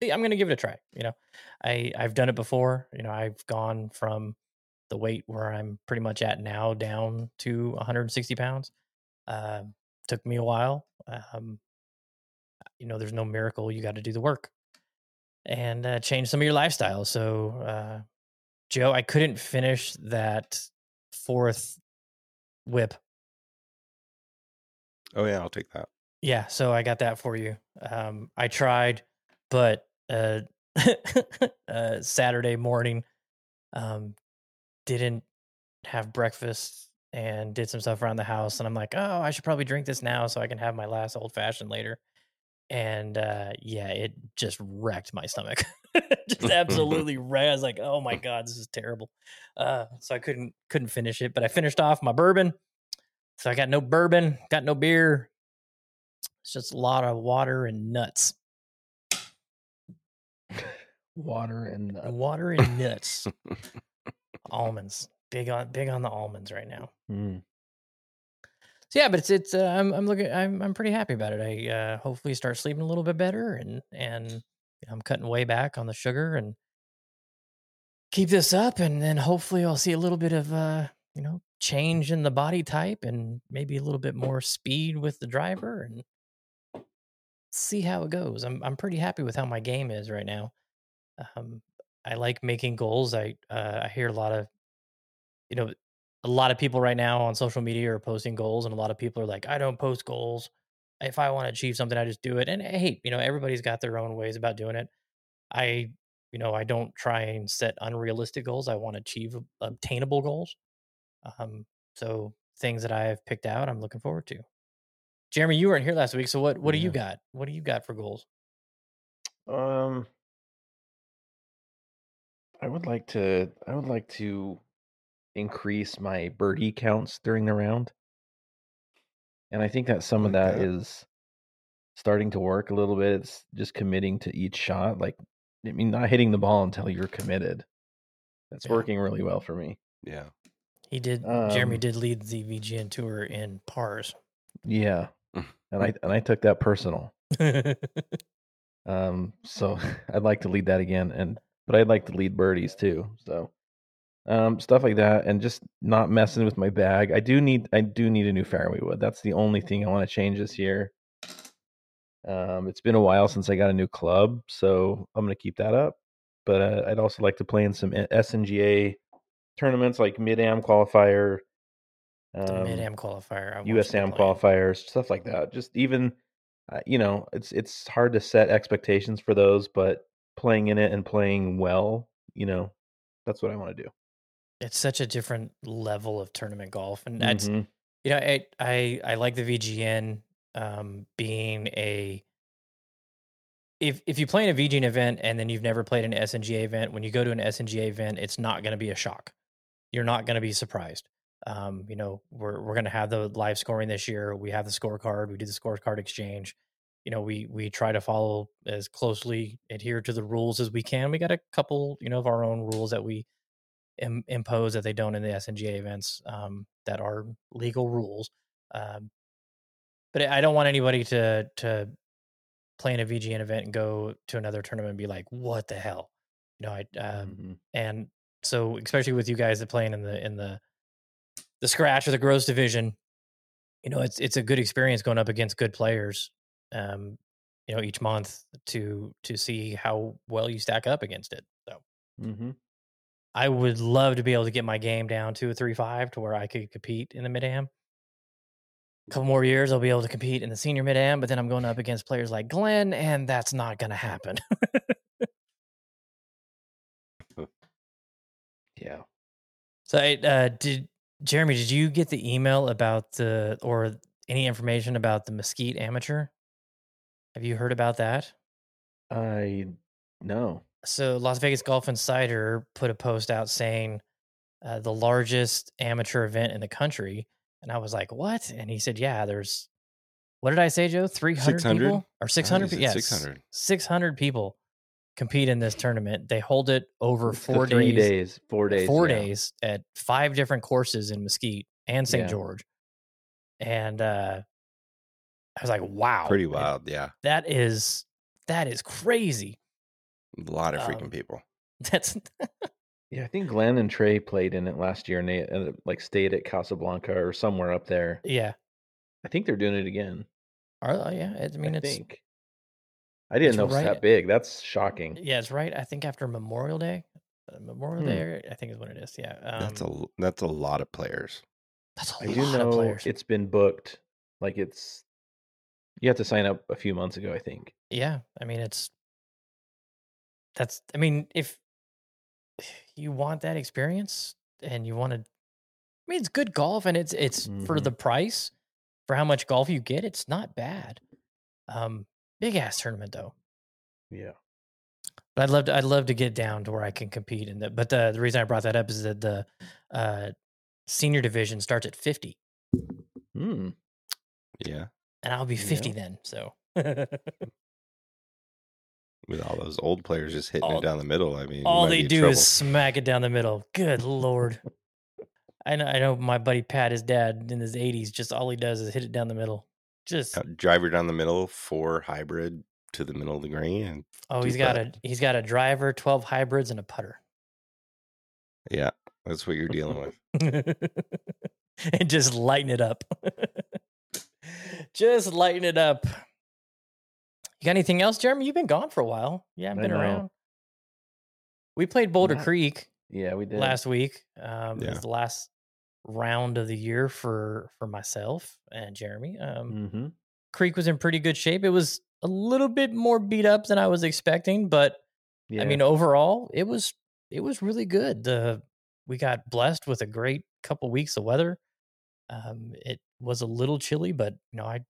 I'm going to give it a try. You know, I've done it before. You know, I've gone from the weight where I'm pretty much at now down to 160 pounds. Took me a while. You know, there's no miracle. You got to do the work and change some of your lifestyle. So, Joe, I couldn't finish that 4th whip. Oh, yeah, I'll take that. Yeah, so I got that for you. I tried, but Saturday morning, didn't have breakfast and did some stuff around the house. And I'm like, oh, I should probably drink this now so I can have my last old fashioned later. And yeah, it just wrecked my stomach. Just absolutely wrecked. I was like, oh my God, this is terrible. So I couldn't finish it, but I finished off my bourbon. So I got no bourbon, got no beer. It's just a lot of water and nuts. Water and nuts. Almonds, big on the almonds right now. So yeah, but it's I'm pretty happy about it. I hopefully start sleeping a little bit better, and you know, I'm cutting way back on the sugar and keep this up, and then hopefully I'll see a little bit of you know, change in the body type and maybe a little bit more speed with the driver and see how it goes. I'm pretty happy with how my game is right now. I like making goals. I hear a lot of people right now on social media are posting goals, and a lot of people are like, I don't post goals. If I want to achieve something, I just do it. And hey, you know, everybody's got their own ways about doing it. I don't try and set unrealistic goals. I want to achieve obtainable goals. So things that I have picked out, I'm looking forward to. Jeremy, you weren't here last week, so what do you got? What do you got for goals? I would like to increase my birdie counts during the round. And I think that some of that is starting to work a little bit. It's just committing to each shot. Like, I mean, not hitting the ball until you're committed. That's working really well for me. Yeah. He did. Jeremy did lead the VGN tour in pars. Yeah. And I took that personal. So I'd like to lead that again, but I'd like to lead birdies too. So, stuff like that, and just not messing with my bag. I do need a new fairway wood. That's the only thing I want to change this year. It's been a while since I got a new club, so I'm going to keep that up. But I'd also like to play in some SNGA tournaments, like Mid-Am Qualifier, Mid-Am Qualifier, USAM Qualifiers, stuff like that. Just even, it's hard to set expectations for those, but playing in it and playing well, that's what I want to do. It's such a different level of tournament golf. And that's, I like the VGN being a, if you play in a VGN event and then you've never played an SNGA event, when you go to an SNGA event, it's not going to be a shock. You're not going to be surprised. We're going to have the live scoring this year. We have the scorecard. We do the scorecard exchange. We try to follow as closely, adhere to the rules as we can. We got a couple, of our own rules that we impose that they don't in the SNGA events, that are legal rules. But I don't want anybody to play in a VGN event and go to another tournament and be like, what the hell? And so especially with you guys that playing in the scratch or the gross division, it's a good experience going up against good players, each month to see how well you stack up against it. So I would love to be able to get my game down to a 3.5 to where I could compete in the Mid-Am. Couple more years I'll be able to compete in the senior Mid-Am, but then I'm going up against players like Glenn, and that's not going to happen. Yeah. So Jeremy, did you get the email about or any information about the Mesquite Amateur? Have you heard about that? No. So Las Vegas Golf Insider put a post out saying the largest amateur event in the country. And I was like, what? And he said, yeah, there's, what did I say, Joe? 300 people? Or 600? Yes, 600. 600 people compete in this tournament. They hold it over 4 days. 4 days. 4 days at 5 different courses in Mesquite and St. George. And I was like, wow. Pretty wild, yeah. That is crazy. A lot of freaking people. That's... Yeah, I think Glenn and Trey played in it last year, and they stayed at Casablanca or somewhere up there. Yeah, I think they're doing it again. I didn't know it's that big. That's shocking. Yeah, it's right. I think after Memorial Day, I think is what it is. Yeah, that's a lot of players. I do know it's been booked. You have to sign up a few months ago, I think. Yeah, if you want that experience and you want to, it's good golf, and it's for the price, for how much golf you get, it's not bad. Big ass tournament though. Yeah. But I'd love to get down to where I can compete in that. But the reason I brought that up is that the senior division starts at 50. Hmm. Yeah. And I'll be 50 then. So with all those old players just hitting it down the middle, all they do is smack it down the middle. Good Lord. I know my buddy Pat, his dad in his 80s, just all he does is hit it down the middle. Just driver down the middle, 4 hybrid to the middle of the green. And he's got a driver, 12 hybrids, and a putter. Yeah, that's what you're dealing with. And just lighten it up. Just lighten it up. You got anything else, Jeremy? You've been gone for a while. Yeah, I've been around. We played Boulder Creek. Yeah, we did last week. It was the last round of the year for myself and Jeremy. Creek was in pretty good shape. It was a little bit more beat up than I was expecting, but overall, it was really good. We got blessed with a great couple weeks of weather. It was a little chilly, but I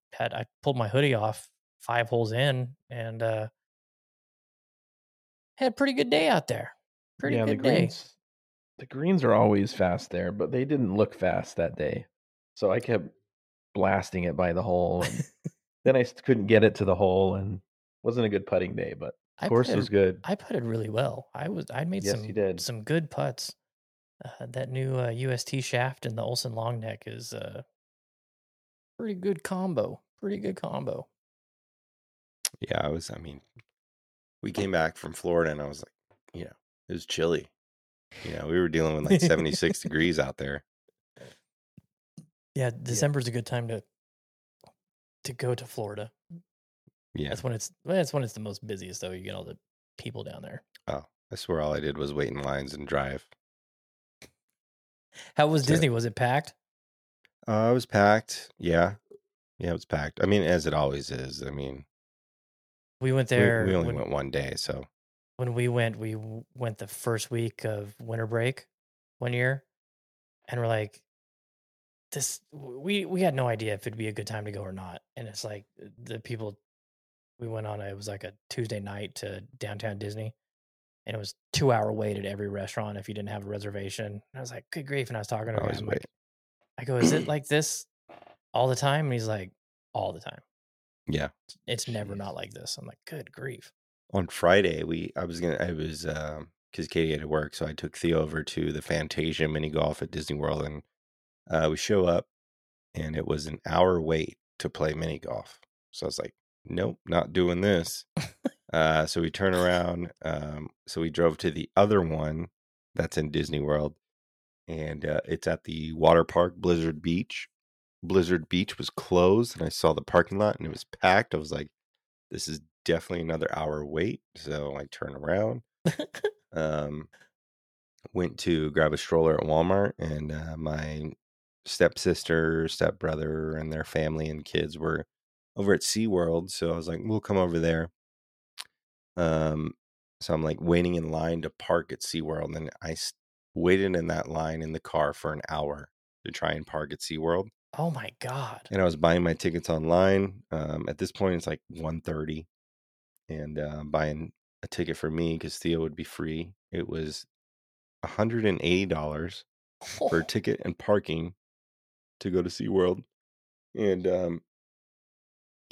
pulled my hoodie off 5 holes in and had a pretty good day out there. The greens are always fast there, but they didn't look fast that day. So I kept blasting it by the hole. And then I couldn't get it to the hole, and it wasn't a good putting day, but Course was good. I putted really well. I made some good putts. That new UST shaft and the Olsen long neck is a pretty good combo. Yeah, we came back from Florida and I was like, it was chilly. We were dealing with like 76 degrees out there. Yeah, December's a good time to go to Florida. Yeah. That's when it's the most busiest though. You get all the people down there. Oh, that's where all I did was wait in lines and drive. How was Disney? Was it packed? It was packed. Yeah. Yeah, it was packed. I mean, as it always is. I mean, we went there. We only went one day. So when we went the first week of winter break one year, and we're like, we had no idea if it'd be a good time to go or not. And it's like the people we went on, it was like a Tuesday night to downtown Disney. And it was 2-hour wait at every restaurant if you didn't have a reservation. And I was like, good grief. And I was talking to him. I'm like, I go, is it like this all the time? And he's like, all the time. Yeah. It's never not like this. I'm like, good grief. On Friday, because Katie had to work. So I took Theo over to the Fantasia mini golf at Disney World. And we show up and it was an hour wait to play mini golf. So I was like, nope, not doing this. So we turn around. So we drove to the other one that's in Disney World, and it's at the water park, Blizzard Beach. Blizzard Beach was closed, and I saw the parking lot, and it was packed. I was like, "This is definitely another hour wait." So I turn around, went to grab a stroller at Walmart, and my stepsister, stepbrother, and their family and kids were over at SeaWorld. So I was like, "We'll come over there." So I'm like waiting in line to park at SeaWorld. And then I waited in that line in the car for an hour to try and park at SeaWorld. Oh my God. And I was buying my tickets online. At this point it's like 1:30 and, buying a ticket for me cause Theo would be free. It was $180 for a ticket and parking to go to SeaWorld. And,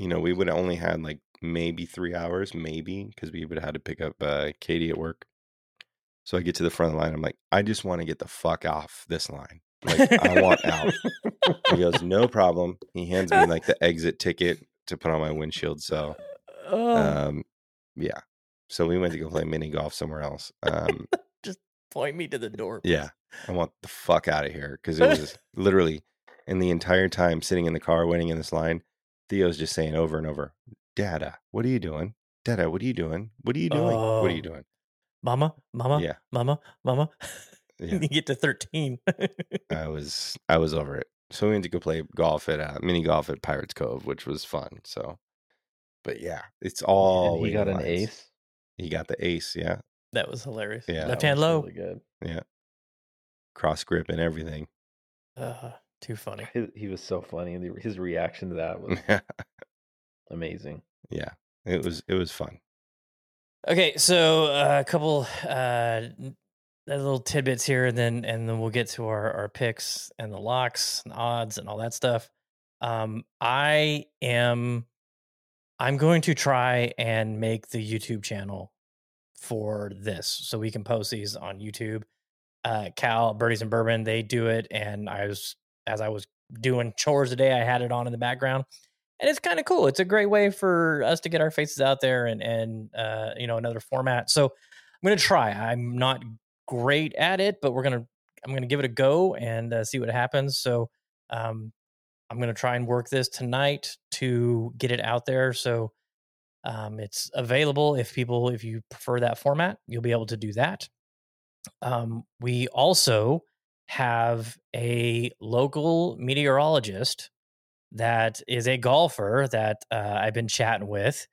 we would have only had like maybe 3 hours, because we would have had to pick up Katie at work. So I get to the front of the line. I'm like, I just want to get the fuck off this line. Like, I want out. He goes, no problem. He hands me like the exit ticket to put on my windshield. So, yeah. So we went to go play mini golf somewhere else. Just point me to the door. Please. Yeah. I want the fuck out of here because it was literally, and the entire time sitting in the car waiting in this line, Theo's just saying over and over, Dada, what are you doing? Dada, what are you doing? What are you doing? What are you doing? Mama, yeah. Mama. Yeah. You get to 13. I was over it. So we went to go play golf at mini golf at Pirates Cove, which was fun. So, but yeah, it's all. And he got an ace. He got the ace. Yeah, that was hilarious. Yeah, left hand low. Really good. Yeah, cross grip and everything. Too funny. He was so funny. His reaction to that was amazing. Yeah, it was fun. Okay, so a couple little tidbits here, and then we'll get to our picks and the locks and odds and all that stuff. I'm going to try and make the YouTube channel for this, so we can post these on YouTube. Cal, Birdies and Bourbon, they do it, and as I was doing chores today, I had it on in the background, and it's kind of cool. It's a great way for us to get our faces out there and another format. So I'm going to try. I'm not great at it, but I'm going to give it a go and see what happens. So I'm going to try and work this tonight to get it out there. So it's available if you prefer that format, you'll be able to do that. We also have a local meteorologist that is a golfer that I've been chatting with,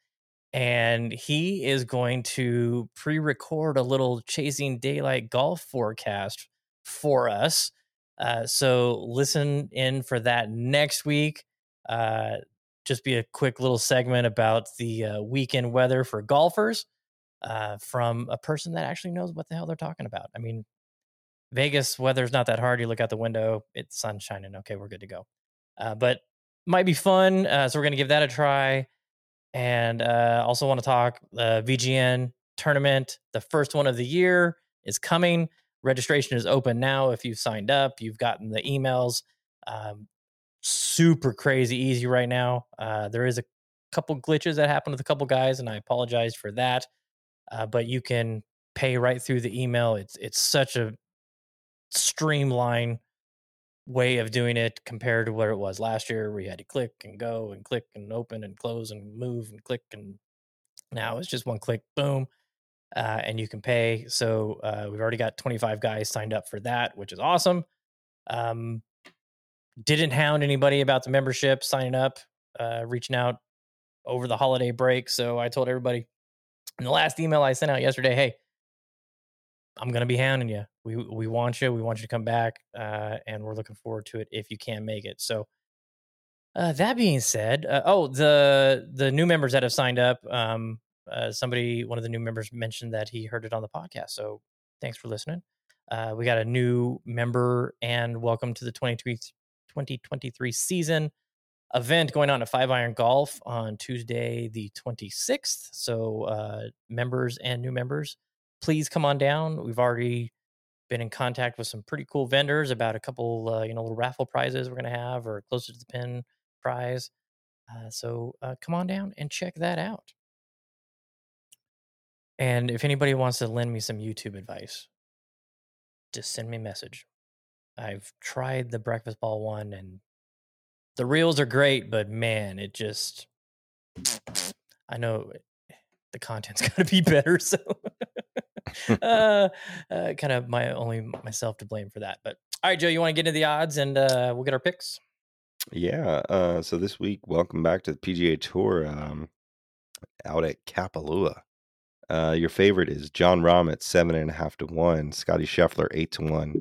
and he is going to pre-record a little Chasing Daylight golf forecast for us. So listen in for that next week. Just be a quick little segment about the weekend weather for golfers from a person that actually knows what the hell they're talking about. I mean, Vegas weather's not that hard. You look out the window, it's sun shining. Okay, we're good to go. But might be fun. So we're going to give that a try. And also want to talk VGN tournament. The first one of the year is coming. Registration is open now. If you've signed up, you've gotten the emails. Super crazy easy right now. There is a couple glitches that happened with a couple guys, and I apologize for that. But you can pay right through the email. It's such a streamlined way of doing it compared to what it was last year, where you had to click and go and click and open and close and move and click, and now it's just one click, boom, and you can pay. So we've already got 25 guys signed up for that, which is awesome. Didn't hound anybody about the membership, signing up, reaching out over the holiday break. So I told everybody in the last email I sent out yesterday, hey, I'm going to be hounding you. We want you. We want you to come back, and we're looking forward to it if you can make it. So that being said, the new members that have signed up, somebody, one of the new members mentioned that he heard it on the podcast. So thanks for listening. We got a new member, and welcome to the 2023 season event going on at 5-Iron Golf on Tuesday, the 26th. So members and new members, please come on down. We've already been in contact with some pretty cool vendors about a couple, little raffle prizes we're going to have, or closer to the pin prize. So come on down and check that out. And if anybody wants to lend me some YouTube advice, just send me a message. I've tried the breakfast ball one, and the reels are great, but man, I know the content's got to be better. So kind of myself to blame for that. But all right, Joe, you want to get into the odds, and we'll get our picks? Yeah. So this week, welcome back to the PGA Tour out at Kapalua. Your favorite is John Rahm at 7.5 to 1, Scotty Scheffler 8 to 1,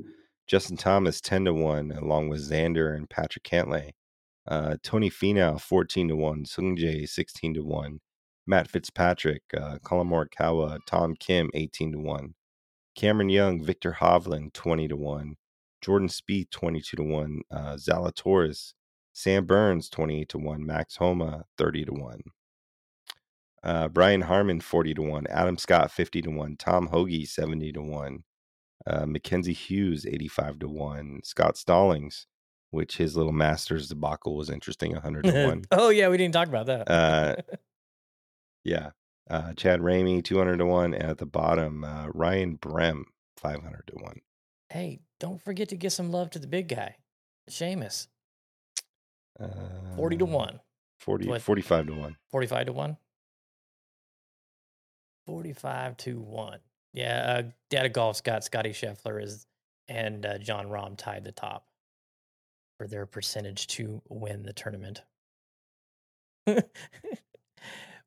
Justin Thomas 10 to 1, along with Xander and Patrick Cantlay. Tony Finau 14 to 1, Sungjae 16 to 1. Matt Fitzpatrick, Colin Morikawa, Tom Kim, 18 to 1. Cameron Young, Victor Hovland, 20 to 1. Jordan Spieth, 22 to 1. Zalatoris, Sam Burns, 28 to 1. Max Homa, 30 to 1. Brian Harmon, 40 to 1. Adam Scott, 50 to 1. Tom Hoagie, 70 to 1. Mackenzie Hughes, 85 to 1. Scott Stallings, which his little Masters debacle was interesting, 100 to 1. Oh, yeah, we didn't talk about that. Yeah. Chad Ramey, 200 to 1. And at the bottom, Ryan Brem, 500 to 1. Hey, don't forget to give some love to the big guy, Seamus. 40 to 1. 45 to 1. 45 to 1. 45 to 1. Yeah. Data Golf's got Scotty Scheffler and John Rahm tied the top for their percentage to win the tournament.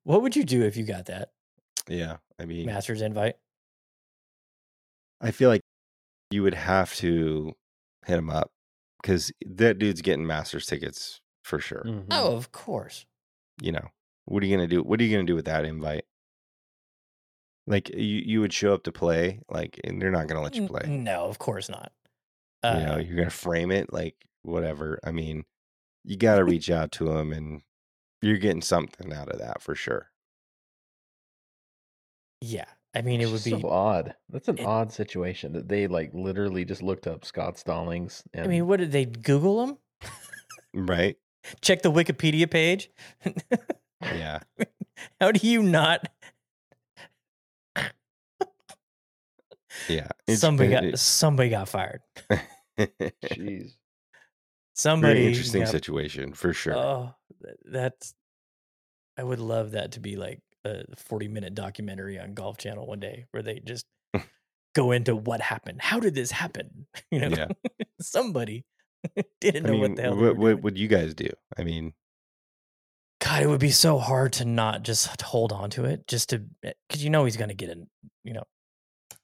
What would you do if you got that? Yeah, I mean, Masters invite. I feel like you would have to hit him up, because that dude's getting Masters tickets for sure. Mm-hmm. Oh, of course. You know, what are you gonna do? What are you gonna do with that invite? Like, you would show up to play, like, and they're not gonna let you play. No, of course not. You're gonna frame it like whatever. I mean, you got to reach out to him, and you're getting something out of that for sure. Yeah. I mean, it would be so odd. That's an odd situation that they like literally just looked up Scott Stallings. And... I mean, what did they Google him? Right. Check the Wikipedia page. Yeah. How do you not? Yeah. Somebody got fired. Jeez. Very interesting situation for sure. Oh, I would love that to be like a 40-minute documentary on Golf Channel one day, where they just go into what happened. How did this happen? You know, yeah. Somebody didn't know what the hell. What would you guys do? I mean, God, it would be so hard to not just hold on to it, because you know he's going to get in. You know,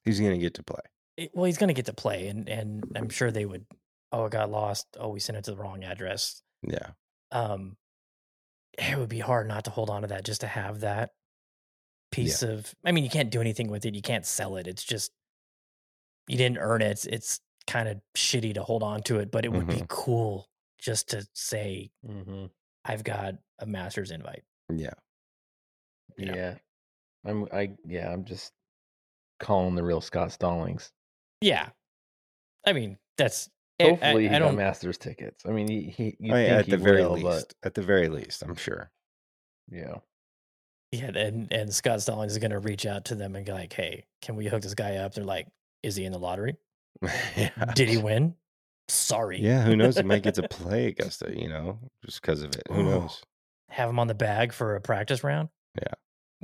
he's going to get to play. He's going to get to play, and I'm sure they would. Oh, it got lost. Oh, we sent it to the wrong address. Yeah. It would be hard not to hold on to that, just to have that piece of, I mean, you can't do anything with it. You can't sell it. It's just, you didn't earn it. It's kind of shitty to hold on to it, but it would be cool just to say, I've got a Masters invite. Yeah. Yeah. I'm just calling the real Scott Stallings. Yeah. I mean, that's hopefully he got Masters tickets. I mean, at the very least, I'm sure. Yeah. Yeah, and Scott Stallings is going to reach out to them and be like, hey, can we hook this guy up? They're like, is he in the lottery? Yeah. Did he win? Sorry. Yeah, who knows? He might get to play Augusta, just because of it. Who knows? Have him on the bag for a practice round? Yeah.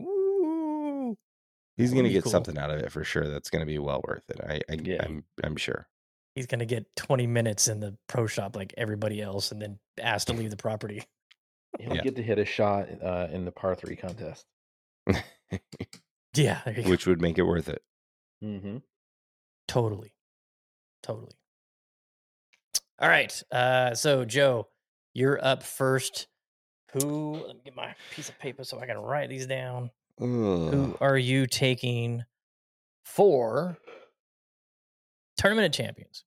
Ooh. He's going to get something out of it for sure. That's going to be well worth it. I'm sure. He's going to get 20 minutes in the pro shop like everybody else and then asked to leave the property. He'll get to hit a shot in the par 3 contest. Yeah. Which would make it worth it. Mm-hmm. Totally. All right. So, Joe, you're up first. Let me get my piece of paper so I can write these down. Ugh. Who are you taking for Tournament of Champions?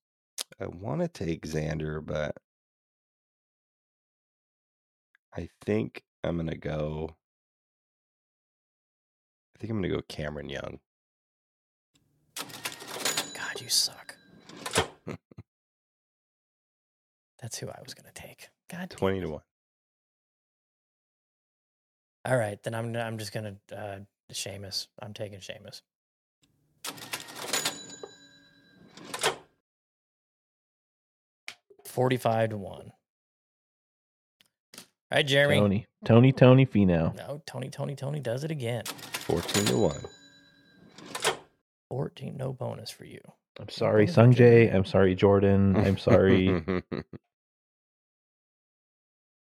I want to take Xander, but I think I'm going to go. I think I'm going to go Cameron Young. God, you suck. That's who I was going to take. God, 20-1. All right, then I'm just going to Seamus. I'm taking Seamus. $45-1. All right, Jeremy. Tony Finau. No, Tony does it again. 14-1. 14, no bonus for you. I'm sorry, Sungjae. I'm sorry, Jordan. I'm sorry.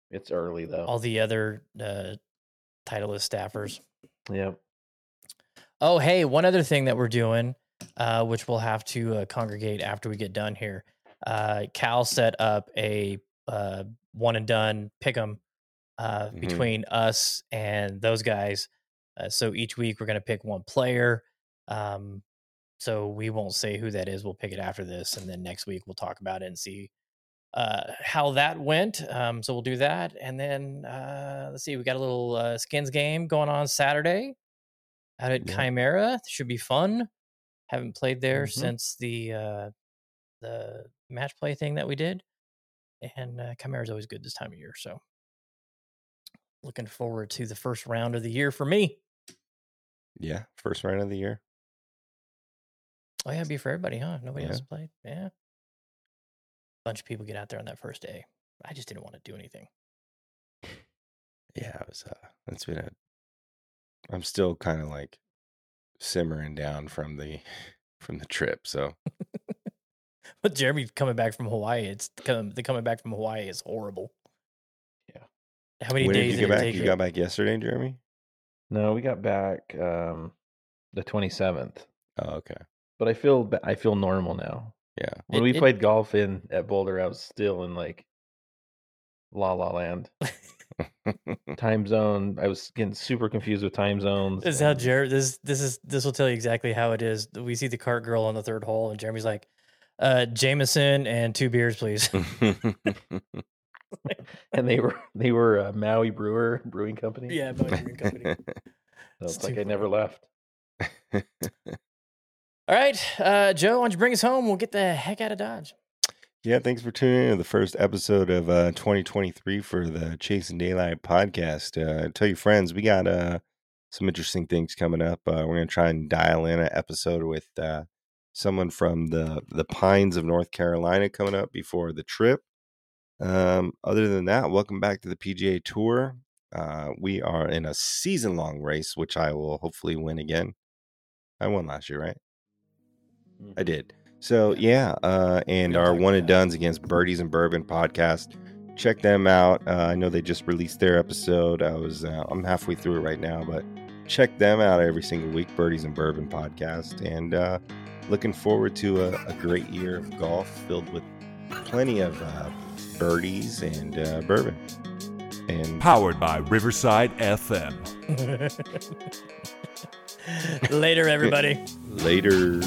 It's early, though. All the other Titleist staffers. Yep. Oh, hey, one other thing that we're doing, which we'll have to congregate after we get done here. Cal set up a one and done pick 'em between us and those guys. So each week we're going to pick one player. So we won't say who that is. We'll pick it after this. And then next week we'll talk about it and see how that went. So we'll do that. And then let's see, we got a little skins game going on Saturday out at Chimera. Should be fun. Haven't played there since the match play thing that we did. And Chimera's always good this time of year. So looking forward to the first round of the year for me. Yeah, first round of the year. Oh, yeah, it'd be for everybody, huh? Nobody else played? Yeah. Bunch of people get out there on that first day. I just didn't want to do anything. Yeah, I'm still kind of like simmering down from the trip, so. But Jeremy coming back from Hawaii, the coming back from Hawaii is horrible. Yeah. How many days did you get back? You got back yesterday, Jeremy? No, we got back the 27th. Oh, okay. But I feel normal now. Yeah. When we played golf at Boulder, I was still in like La La Land. Time zone. I was getting super confused with time zones. This is how Jeremy. This will tell you exactly how it is. We see the cart girl on the third hole, and Jeremy's like, Jameson and 2 beers, please. And they were Maui Brewing Company. Yeah, Maui Brewing Company. So it's like I never left. All right, Joe, why don't you bring us home? We'll get the heck out of Dodge. Yeah, thanks for tuning in to the first episode of 2023 for the Chasing Daylight podcast. Tell your friends, we got some interesting things coming up. We're going to try and dial in an episode with someone from the Pines of North Carolina coming up before the trip. Other than that, welcome back to the PGA Tour. We are in a season-long race, which I will hopefully win again. I won last year, right? I did. So, yeah. And our One and Done's against Birdies and Bourbon podcast. Check them out. I know they just released their episode. I'm halfway through it right now, but check them out every single week, Birdies and Bourbon podcast. And looking forward to a great year of golf filled with plenty of birdies and bourbon. And powered by Riverside FM. Later, everybody. Later.